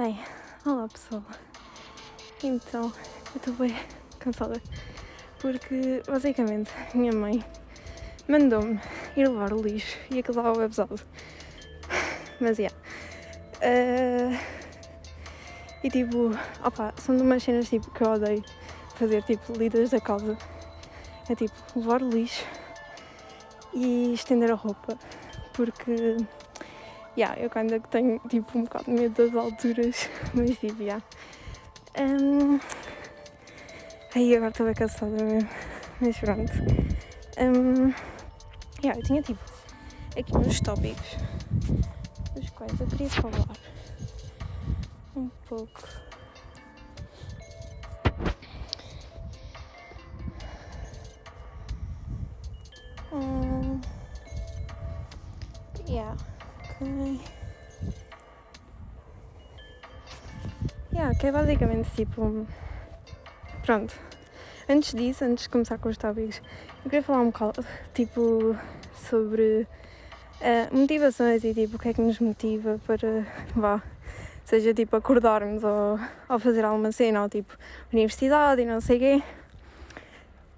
Bem, olá pessoal, então eu estou bem cansada porque basicamente a minha mãe mandou-me ir levar o lixo e aquilo estava bem pesado, mas e tipo, opa, são de umas cenas tipo, que eu odeio fazer, tipo lidas da causa, é tipo levar o lixo e estender a roupa, porque eu ainda que tenho tipo um bocado de medo das alturas, mas tipo, aí agora estou bem cansada mesmo, mas pronto. Eu tinha tipo aqui uns tópicos dos quais eu queria falar um pouco. Que é basicamente tipo, pronto, antes de começar com os tópicos, eu queria falar um bocado tipo sobre motivações e tipo o que é que nos motiva para, seja tipo acordarmos ou fazer alguma cena, ou tipo universidade e não sei o quê,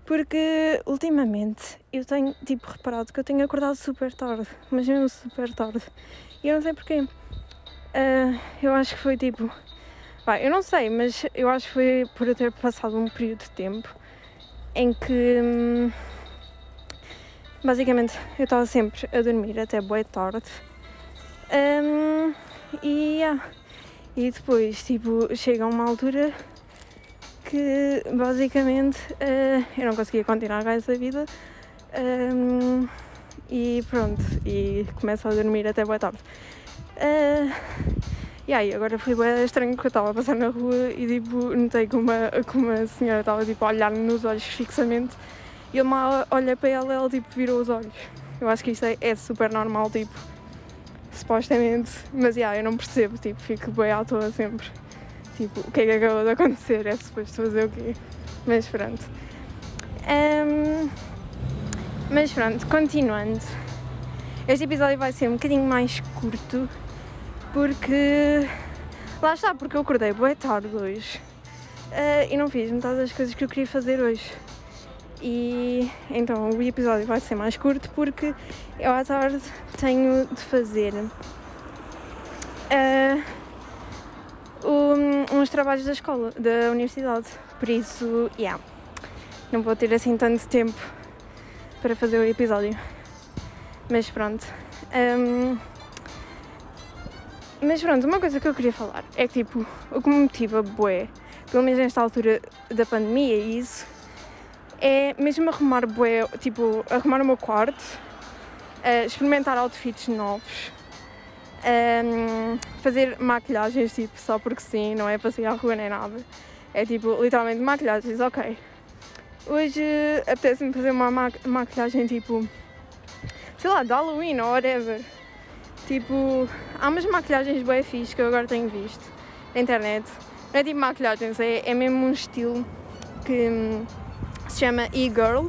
porque ultimamente eu tenho tipo reparado que eu tenho acordado super tarde, mas mesmo super tarde, e eu não sei porquê. Eu acho que foi tipo, eu não sei, mas eu acho que foi por eu ter passado um período de tempo em que basicamente eu estava sempre a dormir até bué tarde, e depois tipo chega uma altura que basicamente eu não conseguia continuar com essa vida, e pronto, e começo a dormir até bué tarde. E agora foi bem estranho que eu estava a passar na rua e tipo notei que uma senhora estava tipo a olhar-me nos olhos fixamente, e eu mal olhei para ela e ela tipo virou os olhos. Eu acho que isto é super normal, tipo, supostamente, mas eu não percebo, tipo, fico bem à toa sempre. Tipo, o que é que acabou de acontecer? É suposto fazer o quê? Mas pronto. Mas pronto, continuando. Este episódio vai ser um bocadinho mais curto, porque, lá está, porque eu acordei bué tarde hoje, e não fiz metade das coisas que eu queria fazer hoje, e então o episódio vai ser mais curto porque eu à tarde tenho de fazer uns trabalhos da escola, da universidade, por isso, não vou ter assim tanto tempo para fazer o episódio, mas pronto. Mas pronto, uma coisa que eu queria falar é que tipo, o que me motiva bué, pelo menos nesta altura da pandemia e isso, é mesmo arrumar bué, tipo, arrumar o meu quarto, experimentar outfits novos, fazer maquilhagens tipo só porque sim, não é para sair à rua nem nada, é tipo, literalmente maquilhagens, ok. Hoje apetece-me fazer uma maquilhagem tipo, sei lá, de Halloween ou whatever. Tipo, há umas maquilhagens bué fixe que eu agora tenho visto na internet. Não é tipo maquilhagens, é mesmo um estilo que se chama e-girl,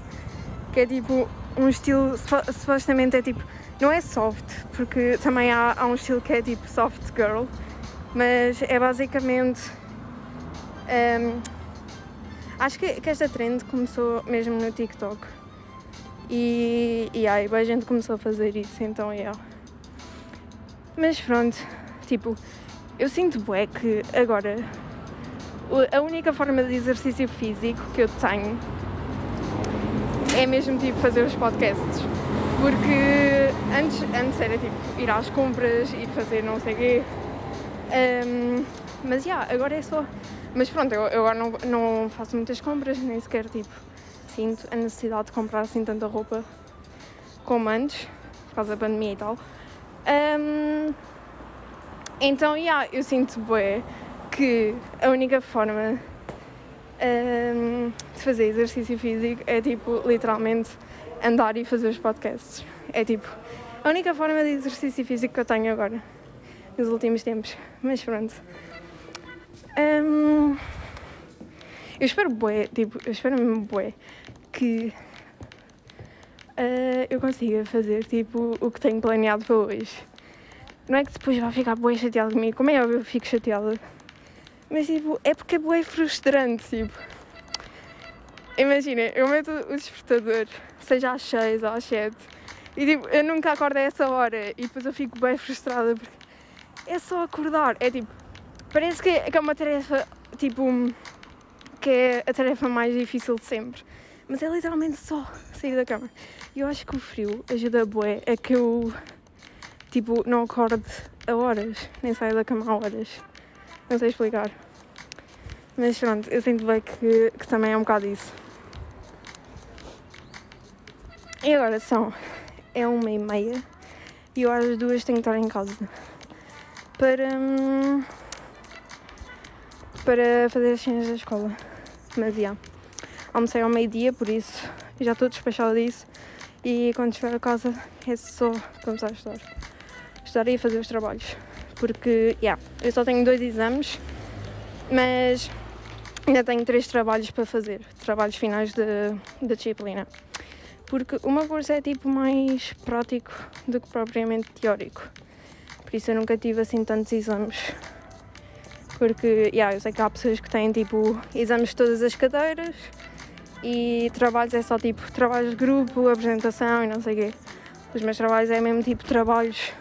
que é tipo um estilo, supostamente é tipo, não é soft, porque também há um estilo que é tipo soft girl, mas é basicamente, acho que esta trend começou mesmo no TikTok, e aí a gente começou a fazer isso, então mas pronto, tipo, eu sinto bué que agora a única forma de exercício físico que eu tenho é mesmo tipo fazer os podcasts, porque antes era tipo ir às compras, ir fazer não sei o quê, mas agora é só, mas pronto, eu agora não faço muitas compras, nem sequer tipo sinto a necessidade de comprar assim tanta roupa como antes, por causa da pandemia e tal. Então, eu sinto bué que a única forma de fazer exercício físico é tipo literalmente andar e fazer os podcasts. É tipo a única forma de exercício físico que eu tenho agora, nos últimos tempos. Mas pronto. Eu espero bué, tipo, eu espero mesmo bué que eu consigo fazer tipo o que tenho planeado para hoje, Não é que depois vá ficar bué chateado comigo, como é óbvio eu fico chateada, mas tipo, é porque é bué frustrante, tipo. Imagina, eu meto o despertador, seja às 6 ou às 7, e tipo, eu nunca acordo a essa hora, e depois eu fico bué frustrada porque é só acordar, é tipo, parece que é uma tarefa, tipo, que é a tarefa mais difícil de sempre, mas é literalmente só sair da cama. E eu acho que o frio ajuda bué, é que eu, tipo, não acordo a horas, nem saio da cama a horas, não sei explicar. Mas pronto, eu sinto bem que também é um bocado isso. E agora são, é 1h30 e eu às 2h tenho que estar em casa para fazer as cenas da escola. Mas já, almocei ao meio-dia, por isso já estou despachada disso. E quando estiver a casa é só começar a estudar. Estudar e fazer os trabalhos. Porque, eu só tenho 2 exames, mas ainda tenho 3 trabalhos para fazer. Trabalhos finais da disciplina. Porque o meu curso é tipo mais prático do que propriamente teórico. Por isso eu nunca tive assim tantos exames. Porque, eu sei que há pessoas que têm tipo exames de todas as cadeiras. E trabalhos é só tipo trabalhos de grupo, apresentação e não sei o quê. Os meus trabalhos é mesmo tipo trabalhos,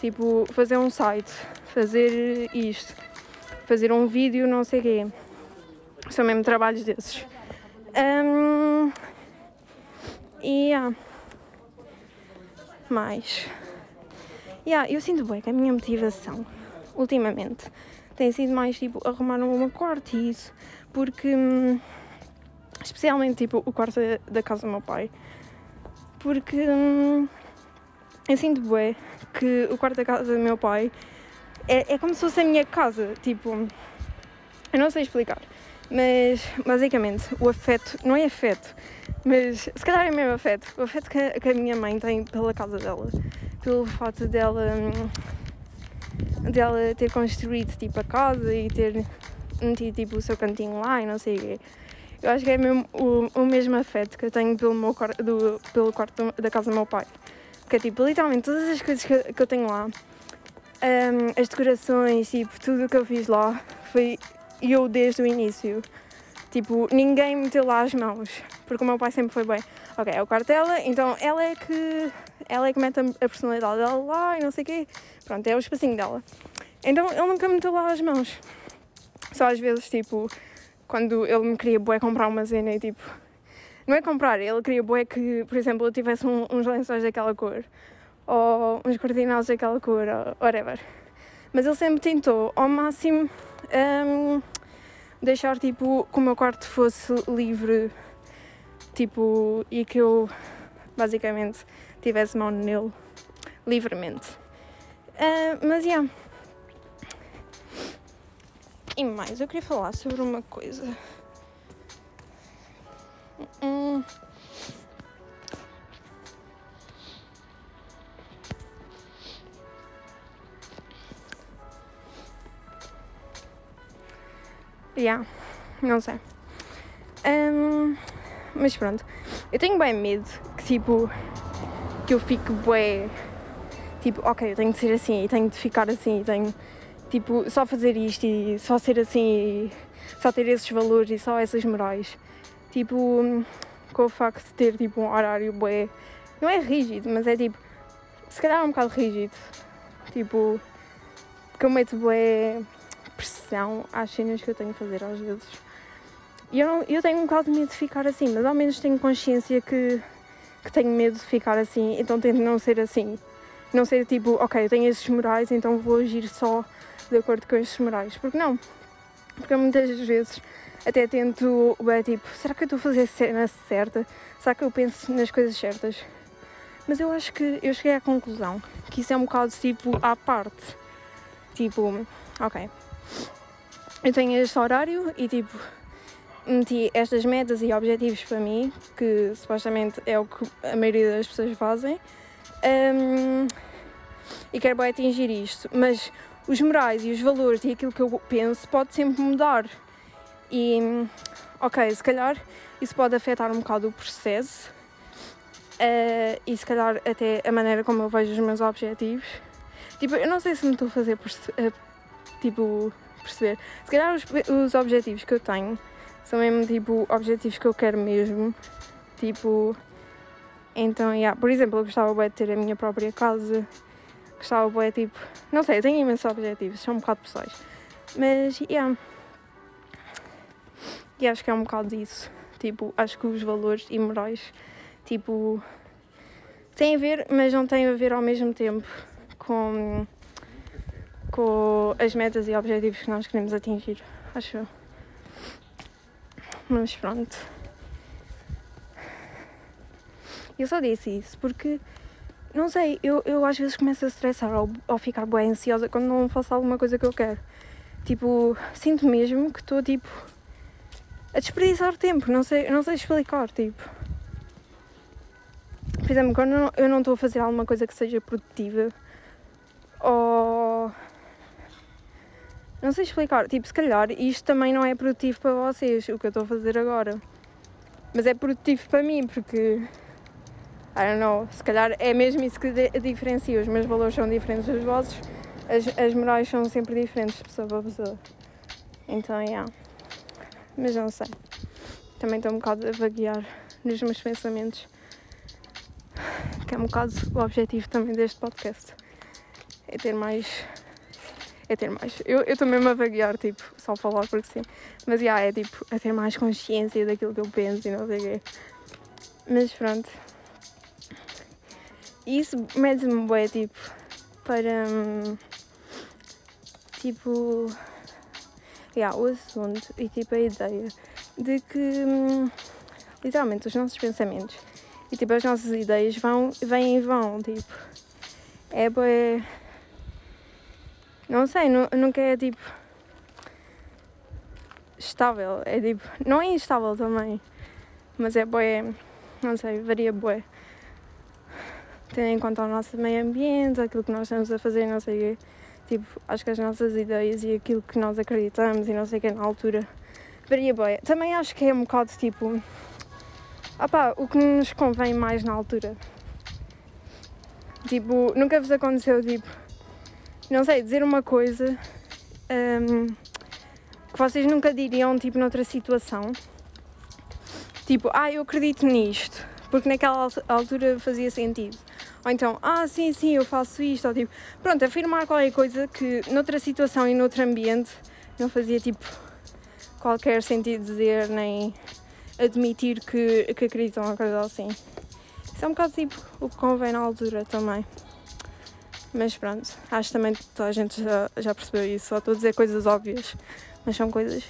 tipo fazer um site, fazer isto, fazer um vídeo, não sei o quê. São mesmo trabalhos desses. Eu sinto bem que a minha motivação ultimamente tem sido mais tipo arrumar uma quarto e isso, porque especialmente tipo o quarto da casa do meu pai, porque eu sinto bué que o quarto da casa do meu pai é como se fosse a minha casa, tipo, eu não sei explicar, mas basicamente o afeto, não é afeto, mas se calhar é mesmo afeto, o afeto que a minha mãe tem pela casa dela, pelo fato dela ter construído tipo a casa e ter metido tipo o seu cantinho lá e não sei o quê. Eu acho que é mesmo o mesmo afeto que eu tenho pelo quarto da casa do meu pai. Porque é tipo, literalmente, todas as coisas que eu tenho lá, as decorações, tipo, tudo o que eu fiz lá, foi eu desde o início. Tipo, ninguém meteu lá as mãos. Porque o meu pai sempre foi bem, ok, é o quarto dela, então ela é que mete a personalidade dela lá e não sei o quê. Pronto, é o espacinho dela. Então ele nunca meteu lá as mãos. Só às vezes, tipo, quando ele me queria bué comprar uma cena e tipo, não é comprar, ele queria bué que, por exemplo, eu tivesse uns lençóis daquela cor, ou uns cardinais daquela cor, ou whatever. Mas ele sempre tentou, ao máximo, deixar tipo que o meu quarto fosse livre, tipo, e que eu, basicamente, tivesse mão nele, livremente. E mais, eu queria falar sobre uma coisa. Não sei. Mas pronto, eu tenho bem medo que tipo, que eu fique bué, tipo, ok, eu tenho de ser assim e tenho de ficar assim e tenho, tipo, só fazer isto e só ser assim e só ter esses valores e só essas morais. Tipo, com o facto de ter tipo um horário bué, não é rígido, mas é tipo, se calhar é um bocado rígido. Tipo, porque eu meto bué pressão às cenas que eu tenho que fazer às vezes. E eu tenho um bocado de medo de ficar assim, mas ao menos tenho consciência que tenho medo de ficar assim, então tento não ser assim. Não ser tipo, ok, eu tenho esses morais, então vou agir só de acordo com estes morais, porque não, porque muitas das vezes até tento, tipo, será que eu estou a fazer a cena certa? Será que eu penso nas coisas certas? Mas eu acho que eu cheguei à conclusão que isso é um bocado tipo à parte, tipo, ok, eu tenho este horário e tipo, meti estas metas e objetivos para mim, que supostamente é o que a maioria das pessoas fazem, e quero bem atingir isto, mas os morais e os valores e aquilo que eu penso pode sempre mudar e, ok, se calhar isso pode afetar um bocado o processo e se calhar até a maneira como eu vejo os meus objetivos, Tipo, eu não sei se me estou a fazer perceber. Se calhar os objetivos que eu tenho são mesmo tipo objetivos que eu quero mesmo. Tipo, então, yeah. Por exemplo, eu gostava bem de ter a minha própria casa. Gostava bem, tipo, não sei, eu tenho imensos objetivos, são um bocado pessoais. Mas, yeah. E acho que é um bocado disso. Tipo, acho que os valores e morais, tipo, têm a ver, mas não têm a ver ao mesmo tempo com as metas e objetivos que nós queremos atingir, acho eu. Mas pronto. Eu só disse isso porque, não sei, eu às vezes começo a estressar ou ficar bem ansiosa quando não faço alguma coisa que eu quero. Tipo, sinto mesmo que estou, tipo, a desperdiçar tempo, não sei explicar, tipo. Por exemplo, quando eu não estou a fazer alguma coisa que seja produtiva, ou... não sei explicar, tipo, se calhar isto também não é produtivo para vocês, o que eu estou a fazer agora. Mas é produtivo para mim, porque... I don't know, se calhar é mesmo isso que diferencia, os meus valores são diferentes dos vossos, as morais são sempre diferentes de pessoa para pessoa. Então, yeah. Mas não sei, também estou um bocado a vaguear nos meus pensamentos, que é um bocado o objetivo também deste podcast, é ter mais, eu estou mesmo a vaguear, tipo, só falar porque sim, mas já, é tipo, a ter mais consciência daquilo que eu penso e não sei o quê, mas pronto, e isso mede-me bem, tipo, para, tipo... o assunto e tipo a ideia de que literalmente os nossos pensamentos e tipo as nossas ideias vêm e vão, tipo, é bem, não sei, nunca é tipo estável, é tipo, não é instável também, mas é bem, não sei, varia bem, tendo em conta o nosso meio ambiente, aquilo que nós estamos a fazer, não sei o quê. Tipo, acho que as nossas ideias e aquilo que nós acreditamos e não sei o que na altura varia bem. Também acho que é um bocado tipo, o que nos convém mais na altura. Tipo, nunca vos aconteceu, tipo, não sei, dizer uma coisa que vocês nunca diriam, tipo, noutra situação. Tipo, eu acredito nisto, porque naquela altura fazia sentido. Ou então, sim, eu faço isto, ou tipo, pronto, afirmar qualquer coisa que noutra situação e noutro ambiente não fazia, tipo, qualquer sentido dizer, nem admitir que acreditam uma coisa assim. Isso é um bocado, tipo, o que convém na altura também. Mas pronto, acho também que toda a gente já percebeu isso, só estou a dizer coisas óbvias, mas são coisas,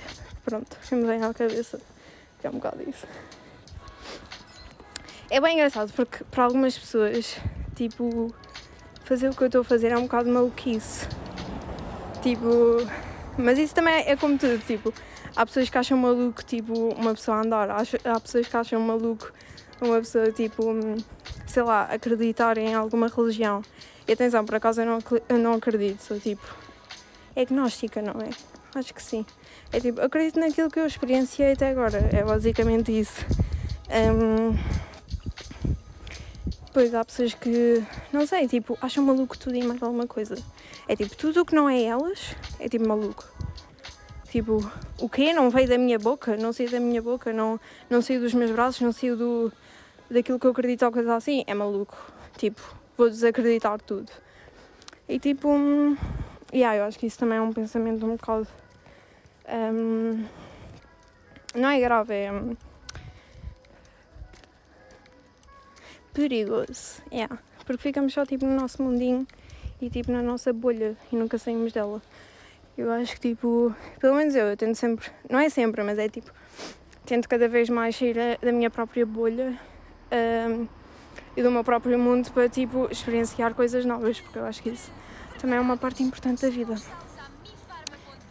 pronto, que me vêm à cabeça, que é um bocado isso. É bem engraçado porque para algumas pessoas, tipo, fazer o que eu estou a fazer é um bocado maluquice, tipo, mas isso também é como tudo, tipo, há pessoas que acham maluco, tipo, uma pessoa a andar, há pessoas que acham maluco uma pessoa, tipo, sei lá, acreditar em alguma religião, e atenção, por acaso eu não acredito, sou tipo, agnóstica, não é? Acho que sim, é tipo, acredito naquilo que eu experienciei até agora, é basicamente isso. Pois há pessoas que, não sei, tipo, acham maluco tudo e mais alguma coisa. É tipo, tudo o que não é elas, é tipo maluco. Tipo, o quê? Não veio da minha boca? Não saiu da minha boca? Não saiu dos meus braços? Não saiu daquilo que eu acredito ou coisa assim? É maluco. Tipo, vou desacreditar tudo. E tipo, eu acho que isso também é um pensamento um bocado... não é grave, é... perigoso, porque ficamos só tipo no nosso mundinho e tipo na nossa bolha e nunca saímos dela. Eu acho que tipo, pelo menos eu tento sempre, não é sempre, mas é tipo, tento cada vez mais sair da minha própria bolha e do meu próprio mundo para tipo experienciar coisas novas, porque eu acho que isso também é uma parte importante da vida.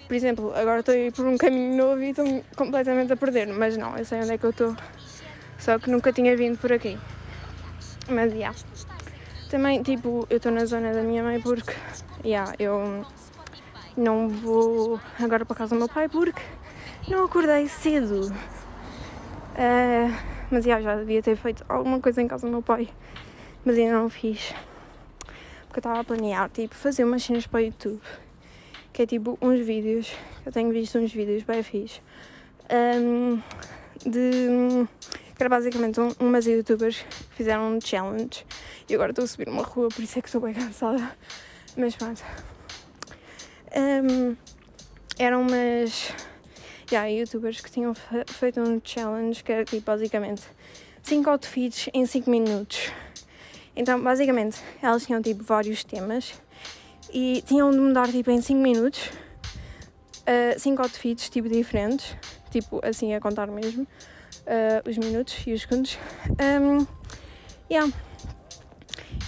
Por exemplo, agora estou a ir por um caminho novo e estou completamente a perder, mas não, eu sei onde é que eu estou, só que nunca tinha vindo por aqui. Mas, também, tipo, eu estou na zona da minha mãe porque, eu não vou agora para casa do meu pai porque não acordei cedo. Mas, já devia ter feito alguma coisa em casa do meu pai, mas ainda não fiz. Por que a tipo, fazer umas cenas para o YouTube, que é tipo uns vídeos, eu tenho visto uns vídeos bem fixe, que era basicamente umas youtubers que fizeram um challenge e agora estou a subir uma rua, por isso é que estou bem cansada, mas pronto. Eram umas youtubers que tinham feito um challenge que era tipo basicamente 5 outfits em 5 minutos. Então basicamente elas tinham tipo vários temas e tinham de mudar tipo em 5 minutos 5 outfits tipo diferentes, tipo assim a contar mesmo os minutos e os segundos.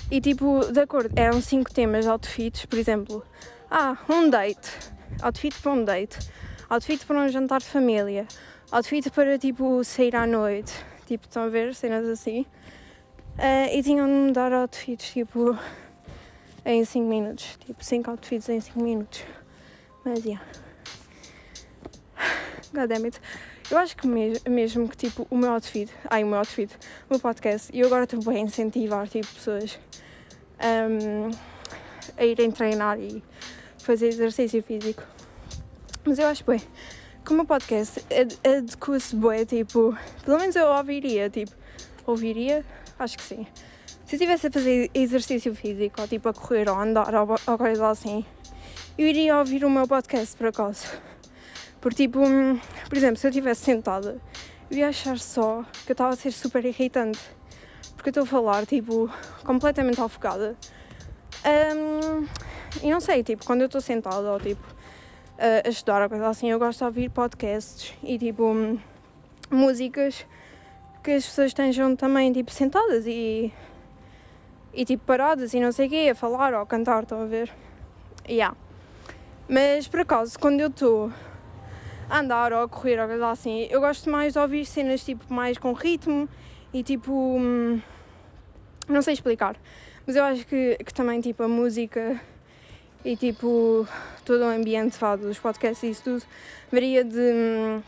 E tipo de acordo, eram 5 temas de outfits, por exemplo, um date, outfit para um date, outfit para um jantar de família, outfit para tipo sair à noite, tipo estão a ver, cenas assim. E tinham de mudar outfits tipo em 5 minutos, tipo 5 outfits em 5 minutos, mas God damn it. Eu acho que mesmo que tipo o meu podcast, e eu agora estou bem a incentivar tipo pessoas a irem treinar e fazer exercício físico, mas eu acho bem que o meu podcast adequa-se bem, tipo, pelo menos eu ouviria, acho que sim. Se eu estivesse a fazer exercício físico, ou tipo a correr, ou andar, ou coisa assim, eu iria ouvir o meu podcast, por acaso. Porque tipo, por exemplo, se eu estivesse sentada, eu ia achar só que eu estava a ser super irritante. Porque eu estou a falar, tipo, completamente afogada. E não sei, tipo, quando eu estou sentada, ou tipo, a estudar, ou coisa assim, eu gosto de ouvir podcasts e tipo, músicas que as pessoas estejam também tipo sentadas e tipo paradas e não sei o quê, a falar ou a cantar, estão a ver? Mas por acaso, quando eu estou a andar ou a correr ou coisa assim, eu gosto mais de ouvir cenas tipo mais com ritmo e tipo, não sei explicar, mas eu acho que também tipo a música e tipo todo o ambiente dos podcasts e isso tudo varia de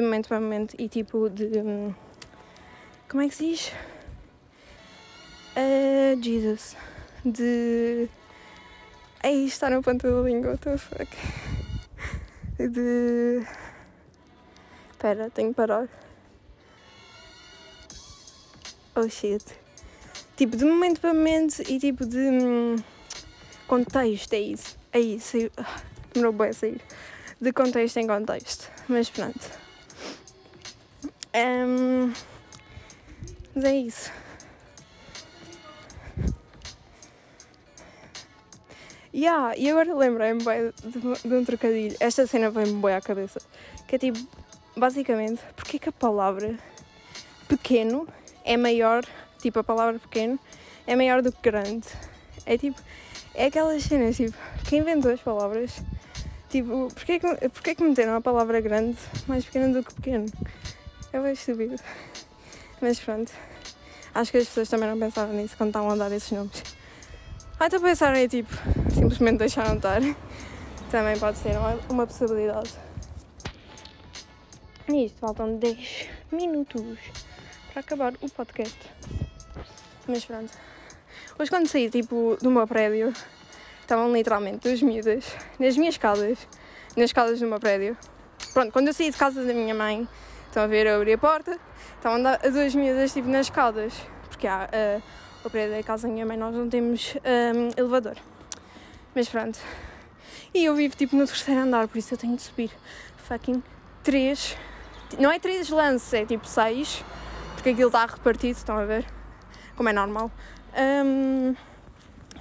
momento para momento e tipo de... como é que se diz? Ai, está na ponta da língua, what the fuck? Espera, tenho que parar. Oh shit. Tipo de momento para momento e tipo de contexto, é isso. Demorou bem a sair. De contexto em contexto, mas pronto. Mas é isso. E agora lembrei-me de um trocadilho. Esta cena vem-me bem à cabeça. Que é tipo, basicamente, porque é que a palavra pequeno é maior, tipo a palavra pequeno é maior do que grande. É tipo, é aquelas cenas, tipo, quem inventou as palavras? Tipo, porque é que meteram a palavra grande mais pequena do que pequeno? Eu vejo subido. Mas pronto. Acho que as pessoas também não pensaram nisso quando estavam a dar esses nomes. Então pensaram é tipo, simplesmente deixaram estar. Também pode ser uma possibilidade. E isto, faltam 10 minutos para acabar o podcast. Mas pronto. Hoje quando saí tipo do meu prédio, estavam literalmente duas miúdas nas minhas escadas, nas escadas do meu prédio. Pronto, quando eu saí de casa da minha mãe, estão a ver, eu abri a porta, estavam duas miúdas tipo nas escadas, porque o prédio da casa da minha mãe nós não temos elevador. Mas pronto. E eu vivo tipo no terceiro andar, por isso eu tenho de subir fucking 3, não é 3 lances, é tipo 6, porque aquilo está repartido, estão a ver, como é normal.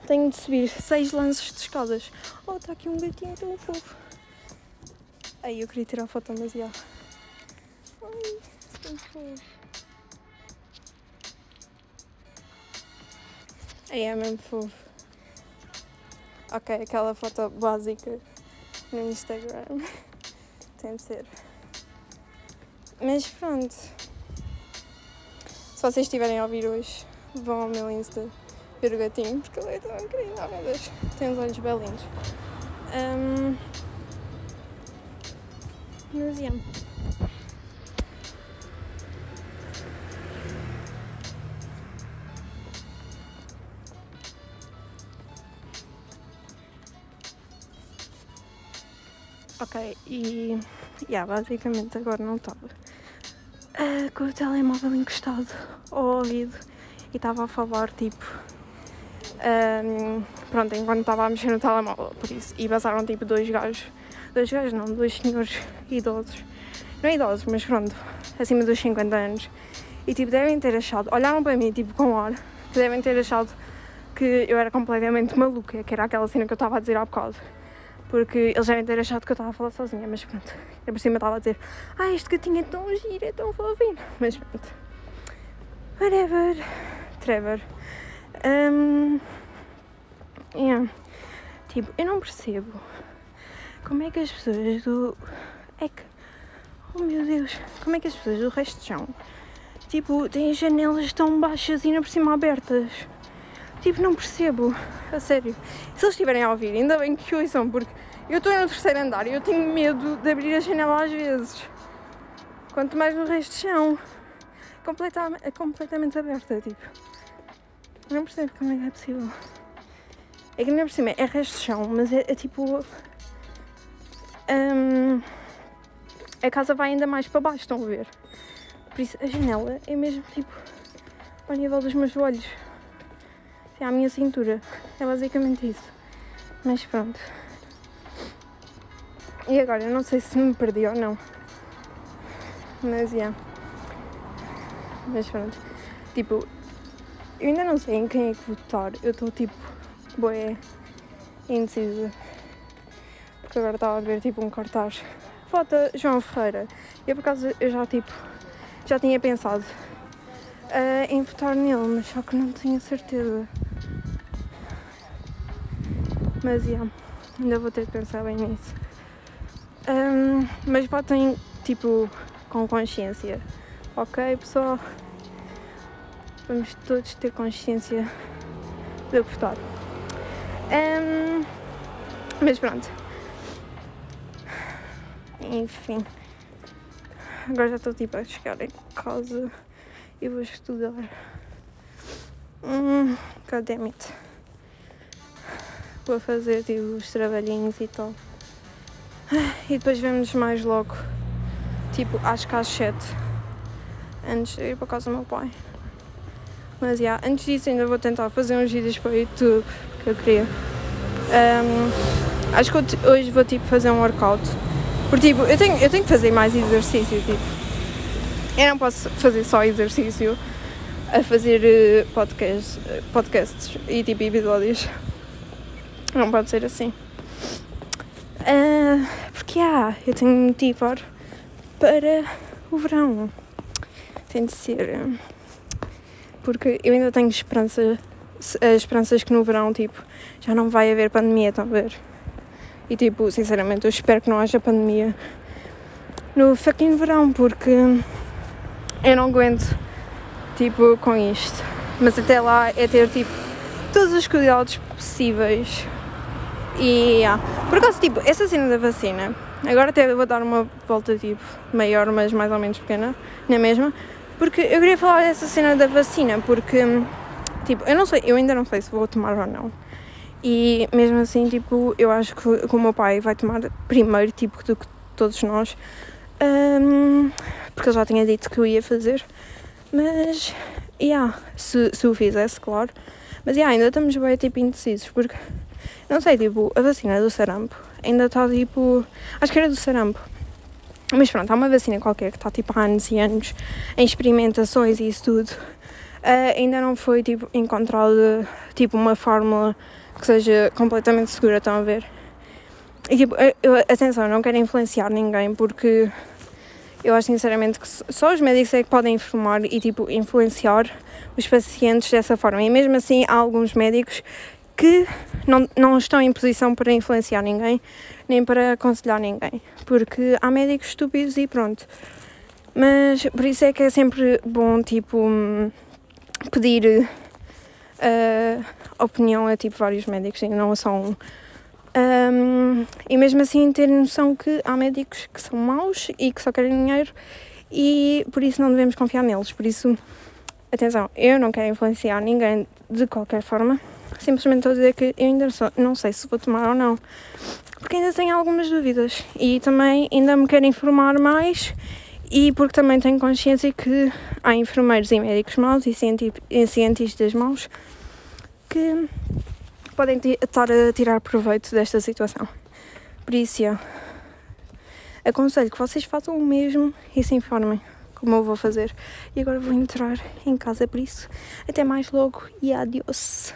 Tenho de subir 6 lances de escadas. Oh, está aqui um gatinho tão fofo. Aí eu queria tirar foto, mas já. Ai, tão fofo. Aí é mesmo fofo. Ok, aquela foto básica no Instagram. Tem de ser. Mas pronto. Se vocês estiverem a ouvir hoje, vão ao meu Insta ver o gatinho, porque ele é tão incrível, meu Deus, tem uns olhos bem lindos. Mas yeah. Okej, e yeah, basicamente agora não estava com o telemóvel encostado ao ouvido e estava a falar tipo pronto, enquanto estava a mexer no telemóvel, por isso, e passaram tipo dois senhores idosos, não idosos, mas pronto, acima dos 50 anos, e tipo devem ter achado, olharam para mim tipo com ar, que devem ter achado que eu era completamente maluca, que era aquela cena que eu estava a dizer há bocado, porque eles devem ter achado que eu estava a falar sozinha, mas pronto, eu por cima estava a dizer, ai, este gatinho é tão giro, é tão fofinho, mas pronto, whatever, Trevor. Yeah. Tipo, eu não percebo como é que as pessoas do... oh meu Deus, como é que as pessoas do resto do chão, tipo, têm as janelas tão baixas e ainda por cima abertas. Tipo, não percebo, a sério. Se eles estiverem a ouvir, ainda bem que ouçam, porque eu estou no terceiro andar e eu tenho medo de abrir a janela às vezes. Quanto mais no resto do chão, completamente aberta, tipo. Não percebo como é que é possível. É que nem por cima é resto de chão, mas é tipo... a casa vai ainda mais para baixo, estão a ver? Por isso, a janela é mesmo tipo ao nível dos meus olhos. É à minha cintura. É basicamente isso. Mas pronto. E agora, eu não sei se me perdi ou não. Mas, yeah. Mas pronto. Tipo... eu ainda não sei em quem é que votar, eu estou tipo, bué, indecisa, porque agora estava a ver tipo um cartaz, vota João Ferreira, e por acaso eu já tipo, já tinha pensado em votar nele, mas só que não tinha certeza, mas yeah, ainda vou ter de pensar bem nisso, mas votem tipo, com consciência, ok pessoal? Vamos todos ter consciência de votar. Mas pronto. Enfim. Agora já estou tipo a chegar em casa e vou estudar. God damn it. Vou fazer tipo os trabalhinhos e tal. E depois vemos mais logo. Tipo, acho que às 7. Antes de ir para casa do meu pai. Mas, yeah, antes disso ainda vou tentar fazer uns vídeos para o YouTube, porque eu queria. Acho que hoje vou, tipo, fazer um workout. Porque, tipo, eu tenho que fazer mais exercício, tipo. Eu não posso fazer só exercício a fazer podcasts e, tipo, episódios. Não pode ser assim. Porque, eu tenho de me motivar para o verão. Tem de ser... porque eu ainda tenho esperanças que no verão, tipo, já não vai haver pandemia, estão a ver? E, tipo, sinceramente, eu espero que não haja pandemia no fucking verão, porque eu não aguento, tipo, com isto. Mas até lá é ter, tipo, todos os cuidados possíveis. E, por acaso, tipo, essa cena da vacina, agora até vou dar uma volta, tipo, maior, mas mais ou menos pequena, não é mesmo? Porque eu queria falar dessa cena da vacina, porque, tipo, eu ainda não sei se vou tomar ou não. E mesmo assim, tipo, eu acho que o meu pai vai tomar primeiro, tipo, do que todos nós. Porque ele já tinha dito que eu ia fazer. Mas, se o fizesse, claro. Mas, ainda estamos bem, tipo, indecisos, porque, não sei, tipo, a vacina do sarampo ainda está, tipo, acho que era do sarampo. Mas pronto, há uma vacina qualquer que está tipo há anos e anos em experimentações e isso tudo. Ainda não foi tipo encontrada tipo uma fórmula que seja completamente segura, estão a ver? E tipo, atenção, não quero influenciar ninguém porque eu acho sinceramente que só os médicos é que podem informar e tipo influenciar os pacientes dessa forma. E mesmo assim há alguns médicos que não estão em posição para influenciar ninguém, nem para aconselhar ninguém, porque há médicos estúpidos e pronto. Mas por isso é que é sempre bom, tipo, pedir opinião a, tipo, vários médicos e não só um. E mesmo assim ter noção que há médicos que são maus e que só querem dinheiro e por isso não devemos confiar neles. Por isso, atenção, eu não quero influenciar ninguém de qualquer forma. simplesmente ao dizer que eu ainda não sei se vou tomar ou não, porque ainda tenho algumas dúvidas e também ainda me quero informar mais, e porque também tenho consciência que há enfermeiros e médicos maus e cientistas maus que podem estar a tirar proveito desta situação. Por isso, aconselho que vocês façam o mesmo e se informem, como eu vou fazer. E agora vou entrar em casa, por isso. Até mais logo e adiós.